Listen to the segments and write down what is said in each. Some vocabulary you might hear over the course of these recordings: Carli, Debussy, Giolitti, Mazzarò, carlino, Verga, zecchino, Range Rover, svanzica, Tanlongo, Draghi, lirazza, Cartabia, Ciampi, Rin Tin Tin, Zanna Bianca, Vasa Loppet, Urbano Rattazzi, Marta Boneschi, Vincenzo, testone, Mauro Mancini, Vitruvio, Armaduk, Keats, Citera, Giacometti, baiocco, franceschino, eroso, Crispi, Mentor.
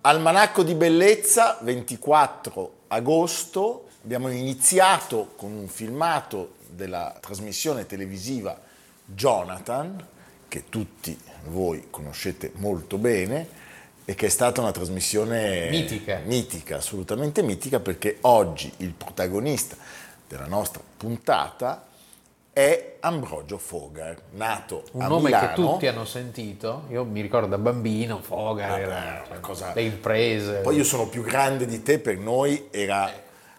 Almanacco di Bellezza, 24 agosto, abbiamo iniziato con un filmato della trasmissione televisiva Jonathan, che tutti voi conoscete molto bene e che è stata una trasmissione mitica, assolutamente mitica, perché oggi il protagonista della nostra puntata è Ambrogio Fogarty, nato a Milano. Un nome che tutti hanno sentito, io mi ricordo da bambino, Fogarty, era una cosa, le imprese. Poi io sono più grande di te, per noi era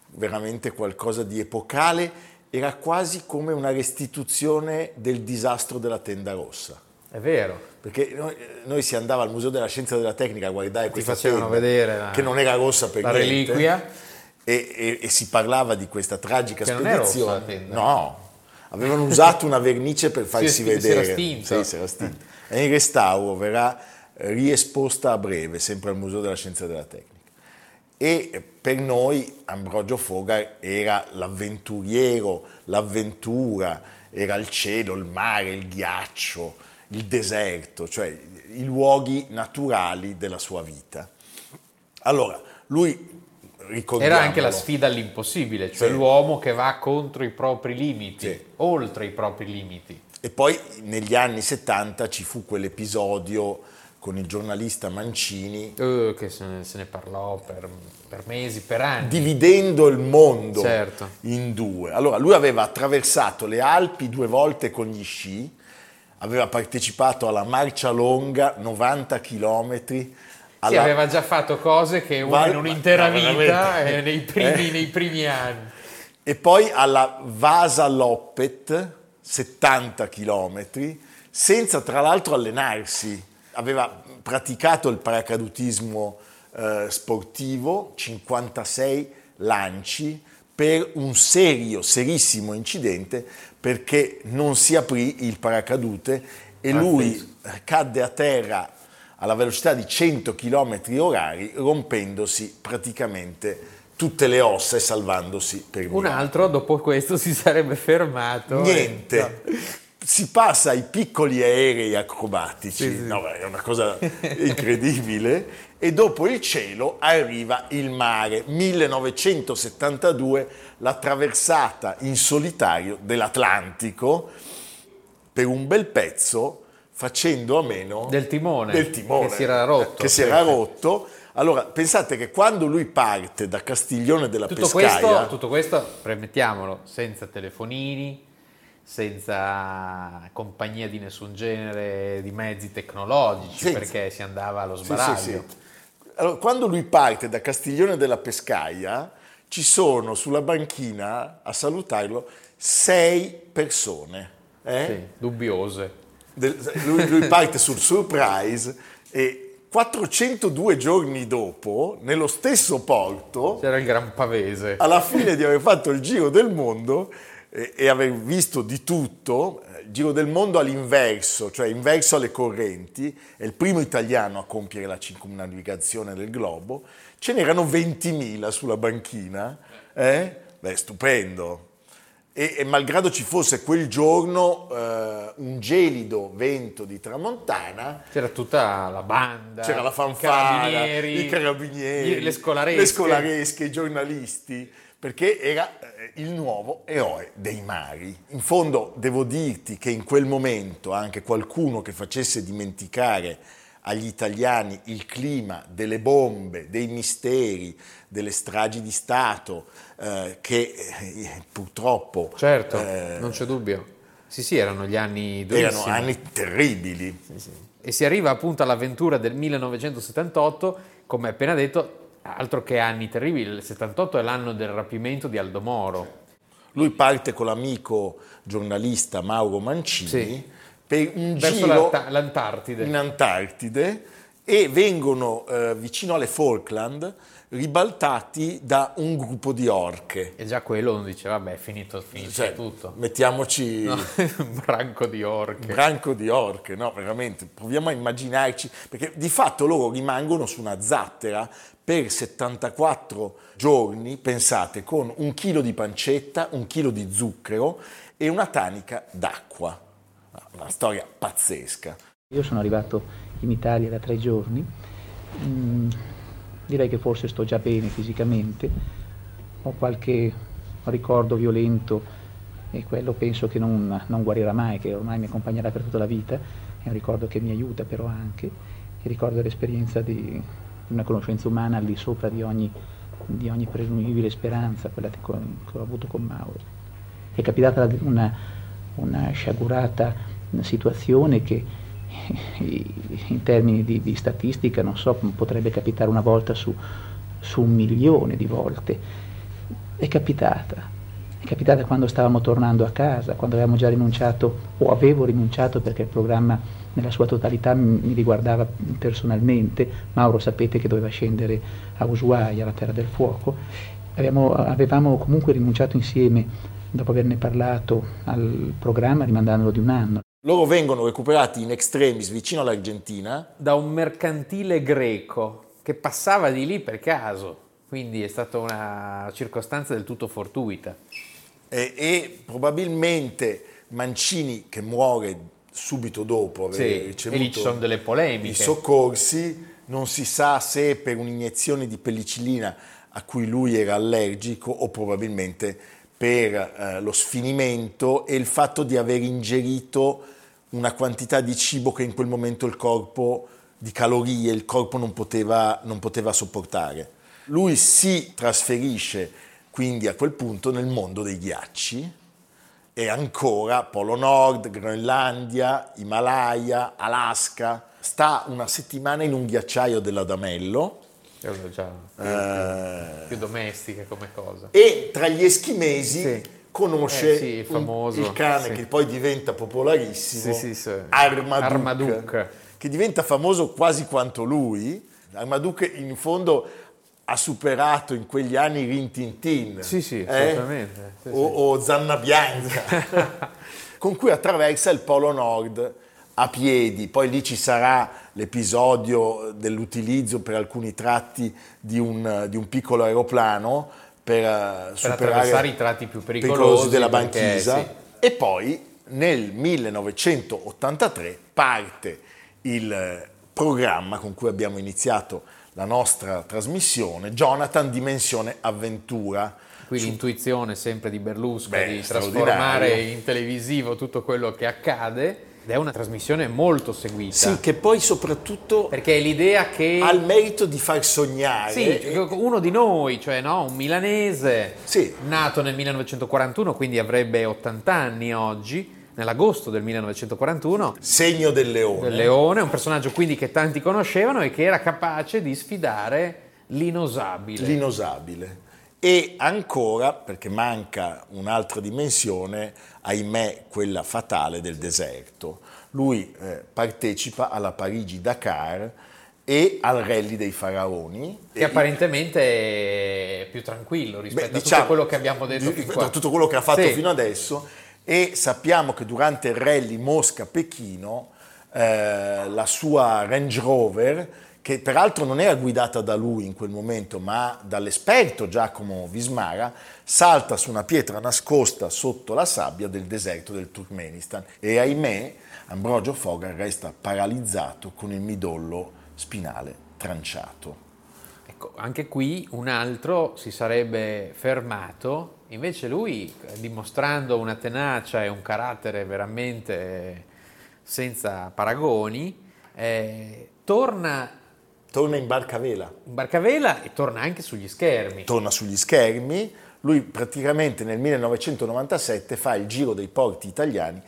veramente qualcosa di epocale, era quasi come una restituzione del disastro della Tenda Rossa. È vero. Perché noi si andava al Museo della Scienza e della Tecnica a guardare questa tenda, vedere che non era rossa per la niente, reliquia, e si parlava di questa tragica spedizione. Non è rossa la tenda. No. Avevano usato una vernice per farsi vedere. Si era stinta. E in restauro verrà riesposta a breve, sempre al Museo della Scienza e della Tecnica. E per noi Ambrogio Fogarty era l'avventuriero, l'avventura, era il cielo, il mare, il ghiaccio, il deserto, cioè i luoghi naturali della sua vita. Allora, lui... era anche la sfida all'impossibile, cioè l'uomo che va contro i propri limiti, oltre i propri limiti. E poi negli anni 70 ci fu quell'episodio con il giornalista Mancini, che se ne parlò per mesi, per anni, dividendo il mondo in due. Allora, lui aveva attraversato le Alpi 2 volte con gli sci, aveva partecipato alla marcia longa, 90 chilometri. Sì, aveva già fatto cose che uno in un'intera vita nei primi anni. E poi alla Vasa Loppet, 70 chilometri, senza tra l'altro allenarsi. Aveva praticato il paracadutismo sportivo, 56 lanci, per un serissimo incidente, perché non si aprì il paracadute e lui cadde a terra alla velocità di 100 km orari, rompendosi praticamente tutte le ossa e salvandosi per un miracolo. Un altro dopo questo si sarebbe fermato. Niente, si passa ai piccoli aerei acrobatici, No, è una cosa incredibile, e dopo il cielo arriva il mare, 1972, la traversata in solitario dell'Atlantico, per un bel pezzo, facendo a meno del timone che si era rotto. Allora, pensate che quando lui parte da Castiglione della Pescaia... Tutto questo, premettiamolo, senza telefonini, senza compagnia di nessun genere di mezzi tecnologici, perché si andava allo sbaraglio. Sì. Allora, quando lui parte da Castiglione della Pescaia, ci sono sulla banchina a salutarlo 6 persone. Dubbiose. Lui parte sul Surprise e 402 giorni dopo, nello stesso porto, c'era il Gran Pavese. Alla fine di aver fatto il giro del mondo e aver visto di tutto, il giro del mondo all'inverso, cioè inverso alle correnti, è il primo italiano a compiere la circumnavigazione del globo, ce n'erano 20.000 sulla banchina. Stupendo. E malgrado ci fosse quel giorno un gelido vento di tramontana, c'era tutta la banda, c'era la fanfara, i carabinieri, le scolaresche, i giornalisti, perché era il nuovo eroe dei mari. In fondo devo dirti che in quel momento anche qualcuno che facesse dimenticare agli italiani il clima delle bombe, dei misteri, delle stragi di Stato, che purtroppo... Certo, non c'è dubbio. Sì, erano gli anni durissimi. Erano anni terribili. Sì. E si arriva appunto all'avventura del 1978, come appena detto, altro che anni terribili. Il 78 è l'anno del rapimento di Aldo Moro. Certo. Lui parte con l'amico giornalista Mauro Mancini, sì, per un verso giro l'Antartide. In Antartide, e vengono vicino alle Falkland ribaltati da un gruppo di orche. E già quello non diceva, vabbè, è finito cioè, tutto. Mettiamoci... No, un branco di orche. Un branco di orche, no, veramente. Proviamo a immaginarci, perché di fatto loro rimangono su una zattera per 74 giorni, pensate, con 1 chilo di pancetta, 1 chilo di zucchero e una tanica d'acqua. Una storia pazzesca. Io sono arrivato in Italia da 3 giorni, direi che forse sto già bene fisicamente, ho qualche ricordo violento e quello penso che non guarirà mai, che ormai mi accompagnerà per tutta la vita, è un ricordo che mi aiuta però anche, che ricordo l'esperienza di una conoscenza umana al di sopra di ogni presumibile speranza, quella che ho avuto con Mauro. È capitata una sciagurata situazione che in termini di statistica, non so, potrebbe capitare una volta su 1 milione di volte. È capitata quando stavamo tornando a casa, quando avevamo già rinunciato, o avevo rinunciato perché il programma nella sua totalità mi riguardava personalmente. Mauro, sapete che doveva scendere a Ushuaia, alla Terra del Fuoco, avevamo comunque rinunciato insieme, dopo averne parlato, al programma, rimandandolo di 1 anno. Loro vengono recuperati in extremis vicino all'Argentina da un mercantile greco che passava di lì per caso, quindi è stata una circostanza del tutto fortuita. E probabilmente Mancini, che muore subito dopo aver ricevuto, e lì ci sono delle polemiche, i soccorsi, non si sa se per un'iniezione di pellicillina a cui lui era allergico o probabilmente per lo sfinimento e il fatto di aver ingerito una quantità di cibo che in quel momento il corpo, di calorie, il corpo non poteva sopportare. Lui si trasferisce quindi a quel punto nel mondo dei ghiacci e ancora Polo Nord, Groenlandia, Himalaya, Alaska. Sta una settimana in un ghiacciaio dell'Adamello. Già più domestica come cosa. E tra gli eschimesi conosce il famoso il cane che poi diventa popolarissimo, Armaduk, che diventa famoso quasi quanto lui. Armaduk in fondo ha superato in quegli anni Rin Tin Tin, assolutamente. O Zanna Bianca, con cui attraversa il Polo Nord a piedi. Poi lì ci sarà l'episodio dell'utilizzo per alcuni tratti di un piccolo aeroplano per superare i tratti più pericolosi della banchisa. Perché, e poi nel 1983 parte il programma con cui abbiamo iniziato la nostra trasmissione, Jonathan Dimensione Avventura. Qui l'intuizione sempre di Berlusconi di trasformare in televisivo tutto quello che accade. È una trasmissione molto seguita. Sì, che poi soprattutto... Perché è l'idea che... Ha il merito di far sognare. Sì, uno di noi, cioè un milanese, nato nel 1941, quindi avrebbe 80 anni oggi, nell'agosto del 1941. Segno del leone. Del leone, un personaggio quindi che tanti conoscevano e che era capace di sfidare l'inosabile. L'inosabile. E ancora, perché manca un'altra dimensione, ahimè quella fatale del deserto. Lui partecipa alla Parigi-Dakar e al rally dei faraoni. Che apparentemente è più tranquillo rispetto a tutto quello che abbiamo detto fin qua. A tutto quello che ha fatto fino adesso. E sappiamo che durante il rally Mosca-Pechino la sua Range Rover che peraltro non era guidata da lui in quel momento, ma dall'esperto Giacomo Vismara, salta su una pietra nascosta sotto la sabbia del deserto del Turkmenistan e, ahimè, Ambrogio Fogarty resta paralizzato con il midollo spinale tranciato. Ecco, anche qui un altro si sarebbe fermato, invece lui, dimostrando una tenacia e un carattere veramente senza paragoni, torna in barcavela. In barcavela, e torna anche sugli schermi. Torna sugli schermi. Lui praticamente nel 1997 fa il giro dei porti italiani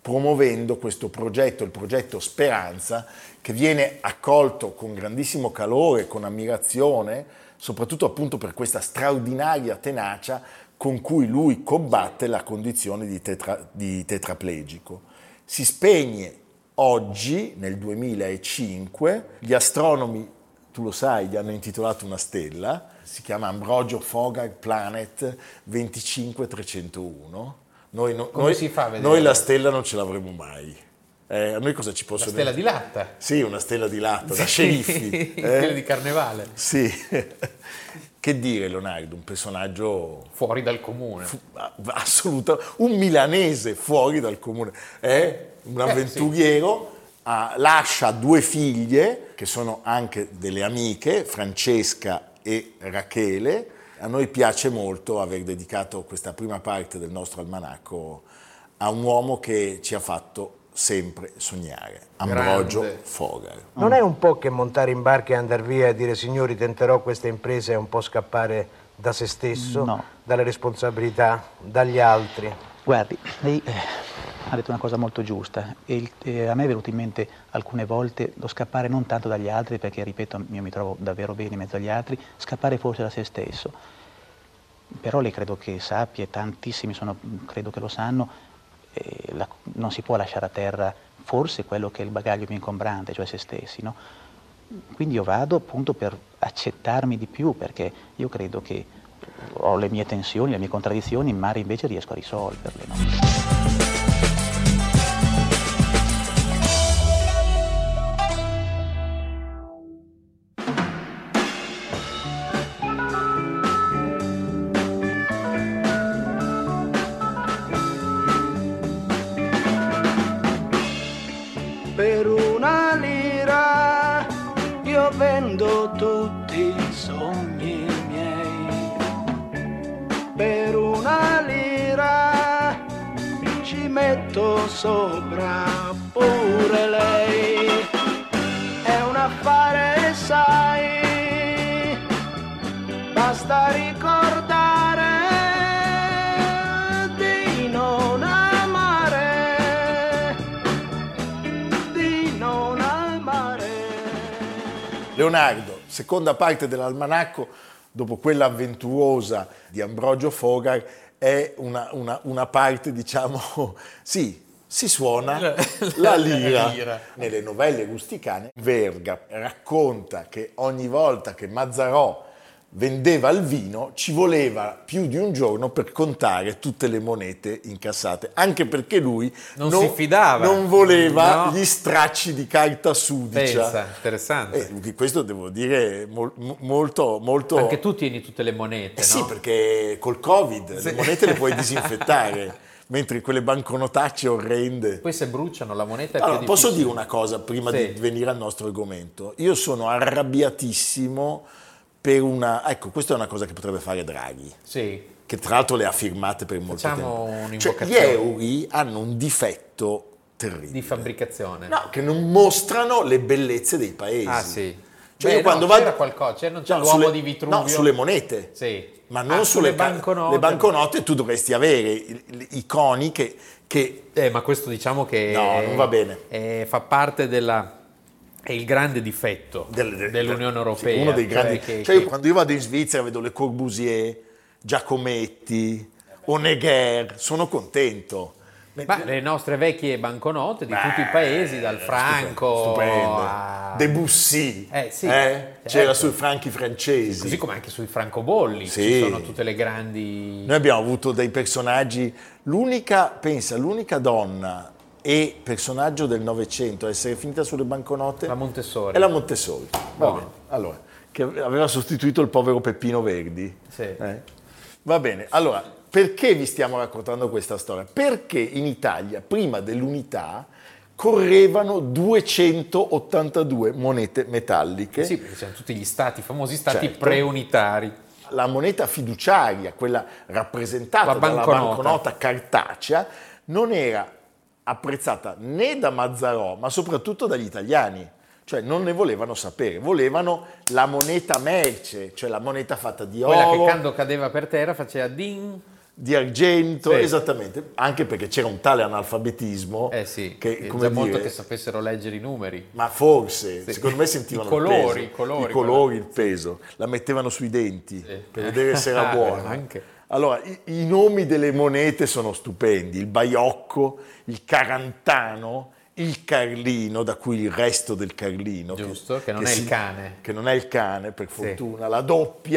promuovendo questo progetto, il progetto Speranza, che viene accolto con grandissimo calore, con ammirazione, soprattutto appunto per questa straordinaria tenacia con cui lui combatte la condizione di tetraplegico. Si spegne oggi, nel 2005, gli astronomi, tu lo sai, gli hanno intitolato una stella, si chiama Ambrogio Fogarty Planet 25301. Noi la stella non ce l'avremo mai. A noi cosa ci possono... La stella di latta. Sì, una stella di latta, da sceriffi. Quella di Carnevale. Sì. Che dire, Leonardo, un personaggio... Fuori dal comune. Assoluto, un milanese fuori dal comune. Un avventuriero, sì. Lascia due figlie, che sono anche delle amiche, Francesca e Rachele. A noi piace molto aver dedicato questa prima parte del nostro almanacco a un uomo che ci ha fatto sempre sognare, Ambrogio Fogarty. Non è un po' che montare in barca e andar via e dire signori tenterò questa impresa è un po' scappare da se stesso, no, dalle responsabilità, dagli altri? Guardi, lei ha detto una cosa molto giusta e a me è venuto in mente alcune volte lo scappare non tanto dagli altri, perché ripeto io mi trovo davvero bene in mezzo agli altri, scappare forse da se stesso, però lei credo che sappia, e tantissimi credo che lo sanno, non si può lasciare a terra forse quello che è il bagaglio più ingombrante, cioè se stessi, no? Quindi io vado appunto per accettarmi di più, perché io credo che ho le mie tensioni, le mie contraddizioni, in mare invece riesco a risolverle, no? Sopra pure lei, è un affare sai, basta ricordare di non amare. Leonardo, seconda parte dell'almanacco dopo quella avventurosa di Ambrogio Fogarty è una parte, diciamo, sì, si suona la lira. Nelle novelle rusticane Verga racconta che ogni volta che Mazzarò vendeva il vino ci voleva più di un giorno per contare tutte le monete incassate, anche perché lui non si fidava, non voleva gli stracci di carta sudicia. Pensa, interessante. Questo devo dire molto, molto. Anche tu tieni tutte le monete, no? Sì, perché col Covid le monete le puoi disinfettare. Mentre quelle banconotacce orrende. Poi se bruciano la moneta è allora, più difficile. Posso dire una cosa prima di venire al nostro argomento? Io sono arrabbiatissimo per una... Ecco, questa è una cosa che potrebbe fare Draghi. Sì. Che tra l'altro le ha firmate per molto tempo. Un'invocazione. Cioè, gli euri hanno un difetto terribile. Di fabbricazione. No, che non mostrano le bellezze dei paesi. Ah, sì. Cioè, beh, quando c'era qualcosa, cioè non c'è l'uomo di Vitruvio. No, sulle monete. Sì. Ma non sulle banconote. Le banconote tu dovresti avere i coni che... ma questo diciamo che... No, non va bene. Fa parte della... È il grande difetto dell'Unione Europea. Sì, uno dei grandi... Cioè, quando io vado in Svizzera vedo Le Corbusier, Giacometti, Honegger, sono contento. Ma le nostre vecchie banconote di tutti i paesi, dal franco a Debussy, c'era sui franchi francesi, così come anche sui francobolli, ci sono tutte le grandi. Noi abbiamo avuto dei personaggi, l'unica donna e personaggio del Novecento a essere finita sulle banconote? La Montessori. È la Montessori. Va bene. Allora, che aveva sostituito il povero Peppino Verdi. Sì. Va bene, allora, perché vi stiamo raccontando questa storia? Perché in Italia, prima dell'unità, correvano 282 monete metalliche. Sì, perché c'erano tutti gli stati, i famosi stati preunitari. La moneta fiduciaria, quella rappresentata dalla banconota cartacea, non era apprezzata né da Mazzarò, ma soprattutto dagli italiani. Cioè non ne volevano sapere, volevano la moneta merce, cioè la moneta fatta di oro. Quella che quando cadeva per terra faceva ding. Di argento, sì. Esattamente, anche perché c'era un tale analfabetismo. Che come già dire, molto che sapessero leggere i numeri. Ma forse, sì. Secondo me sentivano i colori, il peso. Sì. La mettevano sui denti per vedere se era buona. Anche. Allora, i nomi delle monete sono stupendi, il baiocco, il carantano, il carlino, da cui il resto del carlino. Giusto, che non è il cane. Che non è il cane, per fortuna. Sì.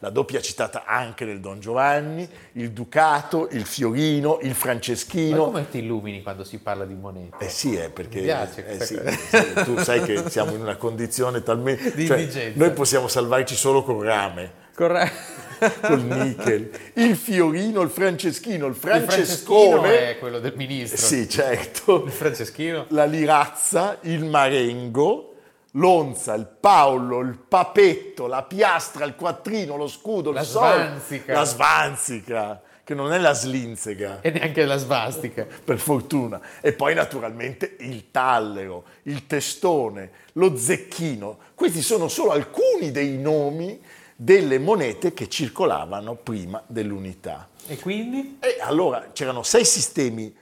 La doppia citata anche nel Don Giovanni, il ducato, il fiorino, il franceschino. Ma come ti illumini quando si parla di monete? Perché mi piace tu sai che siamo in una condizione talmente... di indigenza. Noi possiamo salvarci solo con rame. Col nickel, il fiorino, il franceschino, il francescone. Il francescino è quello del ministro. Sì, certo. Il franceschino. La lirazza, il marengo, l'onza, il paolo, il papetto, la piastra, il quattrino, lo scudo, il soldo. La svanzica, che non è la slinzega. E neanche la svastica. Per fortuna. E poi naturalmente il tallero, il testone, lo zecchino. Questi sono solo alcuni dei nomi delle monete che circolavano prima dell'unità. E quindi? E allora c'erano 6 sistemi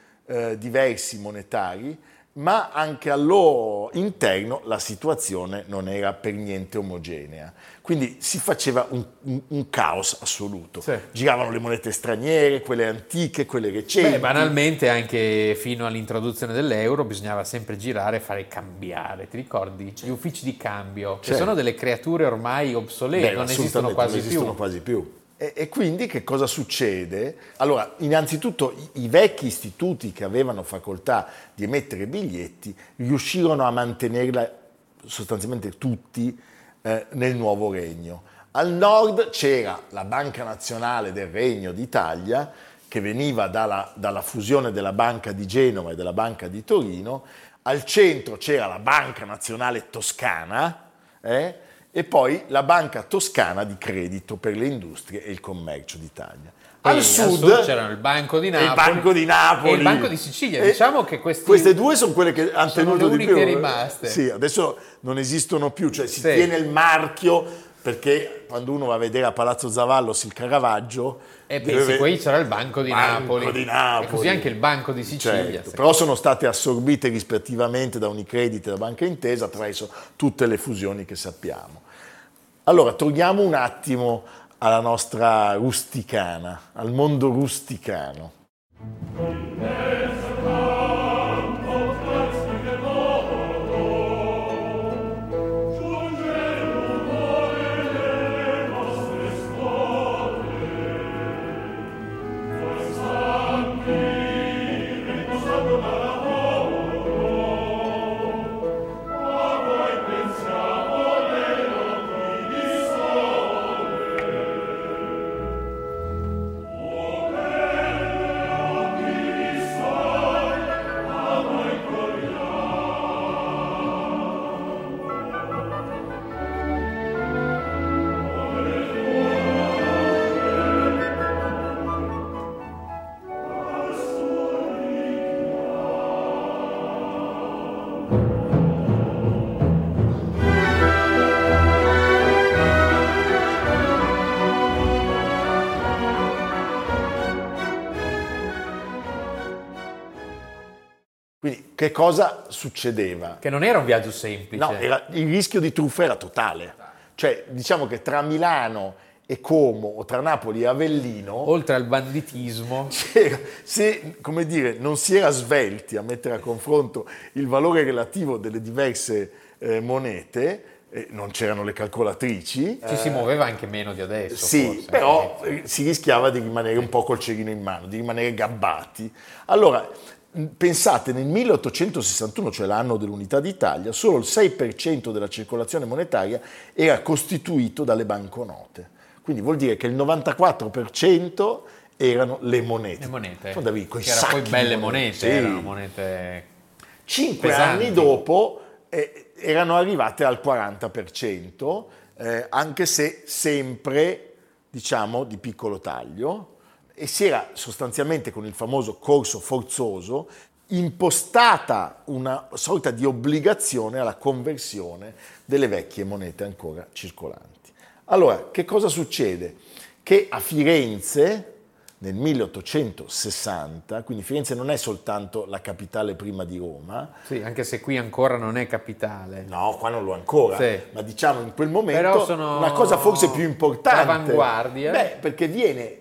diversi monetari, ma anche al loro interno la situazione non era per niente omogenea. Quindi si faceva un caos assoluto. Sì. Giravano le monete straniere, quelle antiche, quelle recenti. Banalmente anche fino all'introduzione dell'euro bisognava sempre girare e fare cambiare. Ti ricordi? Gli uffici di cambio, che sono delle creature ormai obsolete, non esistono quasi più. E quindi che cosa succede? Allora, innanzitutto i vecchi istituti che avevano facoltà di emettere biglietti riuscirono a mantenerla sostanzialmente tutti nel nuovo regno. Al nord c'era la Banca Nazionale del Regno d'Italia, che veniva dalla fusione della Banca di Genova e della Banca di Torino. Al centro c'era la Banca Nazionale Toscana, e poi la Banca Toscana di Credito per le Industrie e il Commercio d'Italia. Al sud c'erano il Banco di Napoli, e il Banco di Sicilia. Diciamo che queste due sono quelle che hanno tenuto di più. Rimaste. Sì, adesso non esistono più, cioè si tiene il marchio, perché quando uno va a vedere a Palazzo Zavallos il Caravaggio e pensi poi c'era il Banco di Napoli e così anche il Banco di Sicilia, certo, però sono state assorbite rispettivamente da Unicredit e da Banca Intesa attraverso tutte le fusioni che sappiamo. Allora torniamo un attimo alla nostra rusticana, al mondo rusticano. Che cosa succedeva? Che non era un viaggio semplice. No, il rischio di truffa era totale. Cioè, diciamo che tra Milano e Como, o tra Napoli e Avellino... Oltre al banditismo... Se, come dire, non si era svelti a mettere a confronto il valore relativo delle diverse monete... non c'erano le calcolatrici. Ci si muoveva anche meno di adesso. Sì, forse, però si rischiava di rimanere un po' col cerino in mano, di rimanere gabbati. Allora... Pensate, nel 1861, cioè l'anno dell'Unità d'Italia, solo il 6% della circolazione monetaria era costituito dalle banconote. Quindi vuol dire che il 94% erano le monete. Le monete. Fondavi quei sacchi. Erano poi belle monete, sì. Erano monete. 5 anni dopo erano arrivate al 40%, anche se sempre, diciamo, di piccolo taglio. E si era sostanzialmente, con il famoso corso forzoso, impostata una sorta di obbligazione alla conversione delle vecchie monete ancora circolanti. Allora, che cosa succede? Che a Firenze, nel 1860, quindi Firenze non è soltanto la capitale prima di Roma. Sì, anche se qui ancora non è capitale. No, qua non lo è ancora, sì. Ma diciamo in quel momento sono una cosa forse più importante. Avanguardia. Beh, perché viene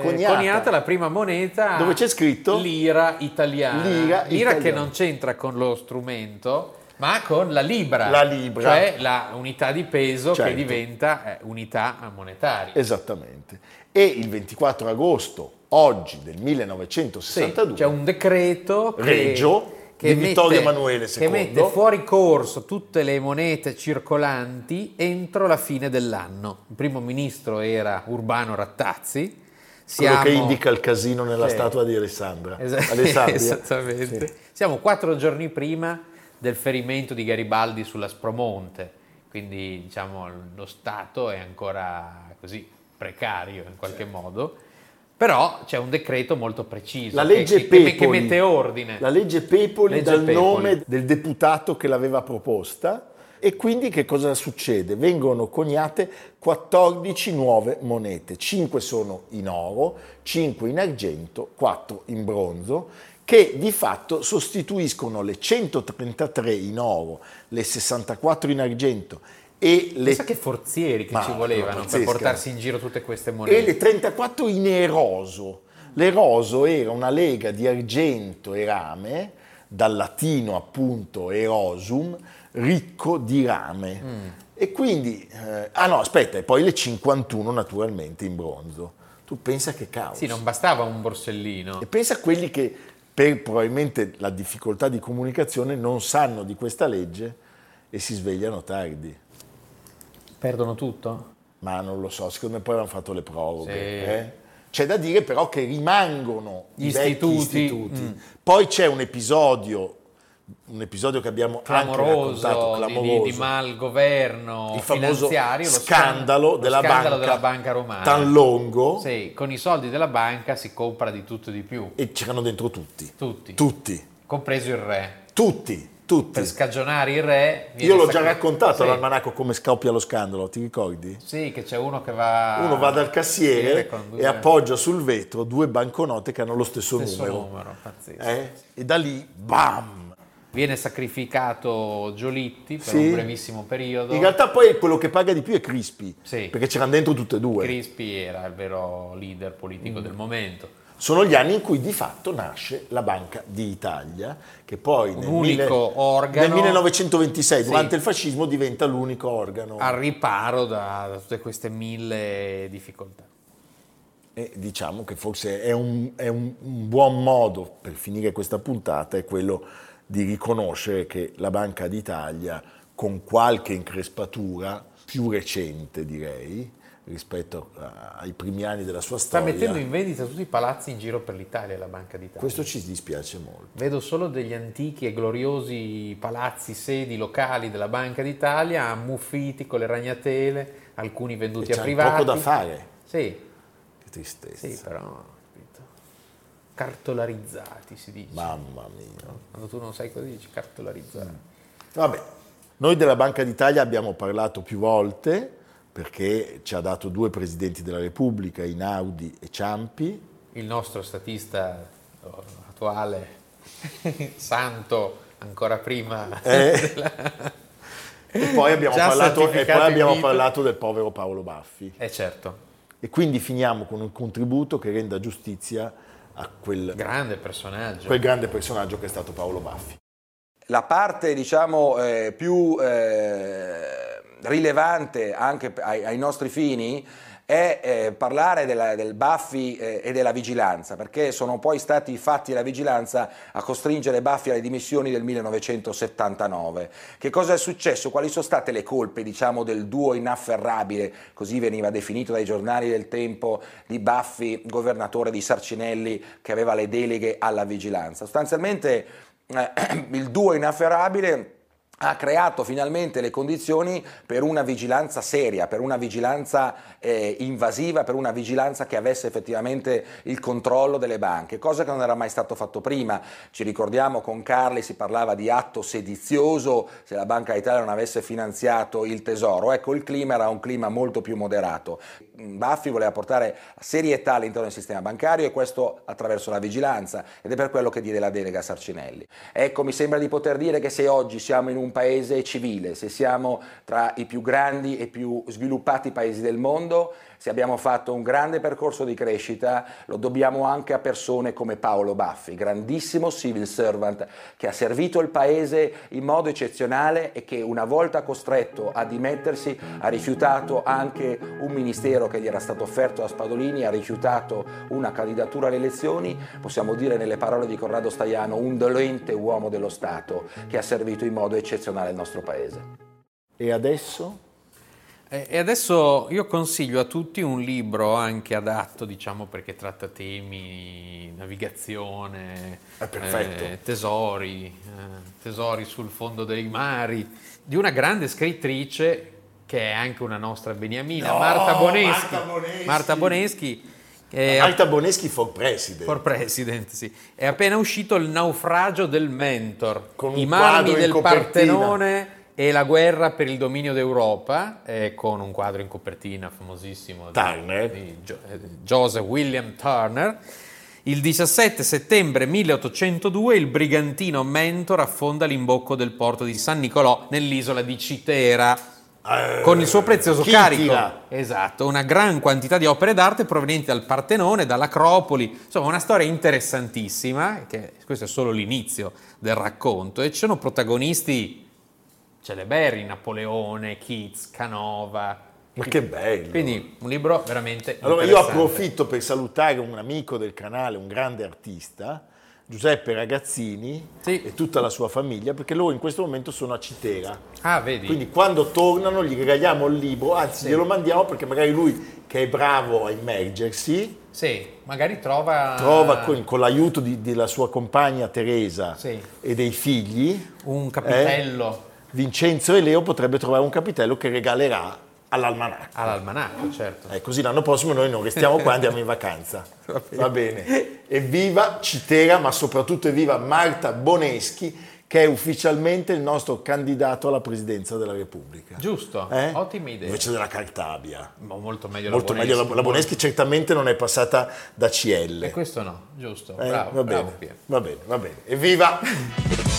coniata la prima moneta dove c'è scritto lira italiana. Lira italiana. Che non c'entra con lo strumento, ma con la libra. La libra, cioè la unità di peso, certo. Che diventa unità monetaria. Esattamente. E il 24 agosto, oggi, del 1962, sì, c'è un decreto regio che di Vittorio Emanuele II, che mette fuori corso tutte le monete circolanti entro la fine dell'anno. Il primo ministro era Urbano Rattazzi. Quello che indica il casino nella statua di Alessandra. Esattamente. Sì. Siamo 4 giorni prima del ferimento di Garibaldi sulla Spromonte, quindi diciamo lo stato è ancora così precario in qualche modo, però c'è un decreto molto preciso, la legge Pepoli, che mette ordine. La legge Pepoli, nome del deputato che l'aveva proposta. E quindi che cosa succede? Vengono coniate 14 nuove monete, 5 sono in oro, 5 in argento, 4 in bronzo, che di fatto sostituiscono le 133 in oro, le 64 in argento e le... Pensa che forzieri che ci volevano per portarsi in giro tutte queste monete. E le 34 in eroso. L'eroso era una lega di argento e rame, dal latino appunto erosum, ricco di rame. E quindi e poi le 51 naturalmente in bronzo. Tu pensa che caos. Sì, non bastava un borsellino. E pensa a quelli che per probabilmente la difficoltà di comunicazione non sanno di questa legge e si svegliano tardi. Perdono tutto? Ma non lo so, secondo me poi hanno fatto le proroghe. Sì. C'è da dire però che rimangono gli istituti. Poi c'è un episodio che abbiamo clamoroso, anche raccontato, clamoroso, di malgoverno il finanziario, lo scandalo della banca romana Tanlongo, sì, con i soldi della banca si compra di tutto e di più e c'erano dentro tutti, compreso il re, tutti per scagionare il re. Io l'ho già raccontato all'almanacco come scoppia lo scandalo, ti ricordi? Sì, che c'è uno che va dal cassiere e appoggia sul vetro 2 banconote che hanno lo stesso numero. Pazzesco. E da lì bam, viene sacrificato Giolitti per un brevissimo periodo. In realtà poi quello che paga di più è Crispi, perché c'erano dentro tutte e due. Crispi era il vero leader politico del momento. Sono gli anni in cui di fatto nasce la Banca d'Italia, che poi nel 1926, durante il fascismo, diventa l'unico organo al riparo da tutte queste 1000 difficoltà. E diciamo che forse è un buon modo per finire questa puntata, è quello di riconoscere che la Banca d'Italia, con qualche increspatura più recente direi rispetto ai primi anni della sua storia, sta mettendo in vendita tutti i palazzi in giro per l'Italia, la Banca d'Italia. Questo ci dispiace molto. Vedo solo degli antichi e gloriosi palazzi, sedi, locali della Banca d'Italia ammuffiti con le ragnatele, alcuni venduti a privati. C'è poco da fare. Sì. Che tristezza. Sì, però cartolarizzati si dice. Mamma mia. Quando tu non sai cosa dici, cartolarizzati. Vabbè, noi della Banca d'Italia abbiamo parlato più volte perché ci ha dato 2 presidenti della Repubblica, Einaudi e Ciampi. Il nostro statista attuale, Santo, ancora prima. E poi abbiamo parlato del povero Paolo Baffi. Certo. E quindi finiamo con un contributo che renda giustizia a quel grande personaggio che è stato Paolo Baffi. La parte più rilevante anche ai nostri fini è parlare del Baffi e della vigilanza, perché sono poi stati i fatti della vigilanza a costringere Baffi alle dimissioni del 1979. Che cosa è successo? Quali sono state le colpe, diciamo, del duo inafferrabile, così veniva definito dai giornali del tempo, di Baffi, governatore di Sarcinelli, che aveva le deleghe alla vigilanza? Sostanzialmente il duo inafferrabile ha creato finalmente le condizioni per una vigilanza seria, per una vigilanza invasiva, per una vigilanza che avesse effettivamente il controllo delle banche, cosa che non era mai stato fatto prima. Ci ricordiamo, con Carli si parlava di atto sedizioso se la Banca d'Italia non avesse finanziato il tesoro. Ecco, il clima era un clima molto più moderato. Baffi voleva portare serietà all'interno del sistema bancario, e questo attraverso la vigilanza, ed è per quello che diede la delega a Sarcinelli. Ecco, mi sembra di poter dire che se oggi siamo in un paese civile, se siamo tra i più grandi e più sviluppati paesi del mondo, se abbiamo fatto un grande percorso di crescita, lo dobbiamo anche a persone come Paolo Baffi, grandissimo civil servant che ha servito il paese in modo eccezionale e che, una volta costretto a dimettersi, ha rifiutato anche un ministero che gli era stato offerto da Spadolini, ha rifiutato una candidatura alle elezioni. Possiamo dire, nelle parole di Corrado Staiano, un dolente uomo dello Stato che ha servito in modo eccezionale il nostro paese. E adesso? E adesso io consiglio a tutti un libro anche adatto, diciamo, perché tratta temi, navigazione, tesori sul fondo dei mari, di una grande scrittrice che è anche una nostra beniamina, Marta Boneschi for president, sì. È appena uscito Il naufragio del Mentor, con i marmi del Partenone e la guerra per il dominio d'Europa, con un quadro in copertina famosissimo di Joseph William Turner. Il 17 settembre 1802 il brigantino Mentor affonda all'imbocco del porto di San Nicolò nell'isola di Citera, con il suo prezioso carico. Esatto, una gran quantità di opere d'arte provenienti dal Partenone, dall'Acropoli. Insomma, una storia interessantissima, che questo è solo l'inizio del racconto, e ci sono protagonisti celeberri: Napoleone, Keats, Canova. Ma che bello! Quindi un libro veramente interessante. Allora io approfitto per salutare un amico del canale, un grande artista, Giuseppe Ragazzini, sì, e tutta la sua famiglia, perché loro in questo momento sono a Citera. Ah, vedi. Quindi quando tornano gli regaliamo il libro, anzi, sì, glielo mandiamo, perché magari lui, che è bravo a immergersi, sì, magari trova con l'aiuto della sua compagna Teresa, sì, e dei figli, un capitello. Vincenzo e Leo potrebbe trovare un capitello che regalerà all'almanacco. All'almanacco, certo. Così l'anno prossimo noi non restiamo qua, andiamo in vacanza. Va bene. Evviva Citera, ma soprattutto evviva Marta Boneschi, che è ufficialmente il nostro candidato alla presidenza della Repubblica. Giusto, ottima idea. Invece della Cartabia. Ma molto meglio la Boneschi. La Boneschi certamente non è passata da CL. E questo no, giusto. Va bene. Evviva!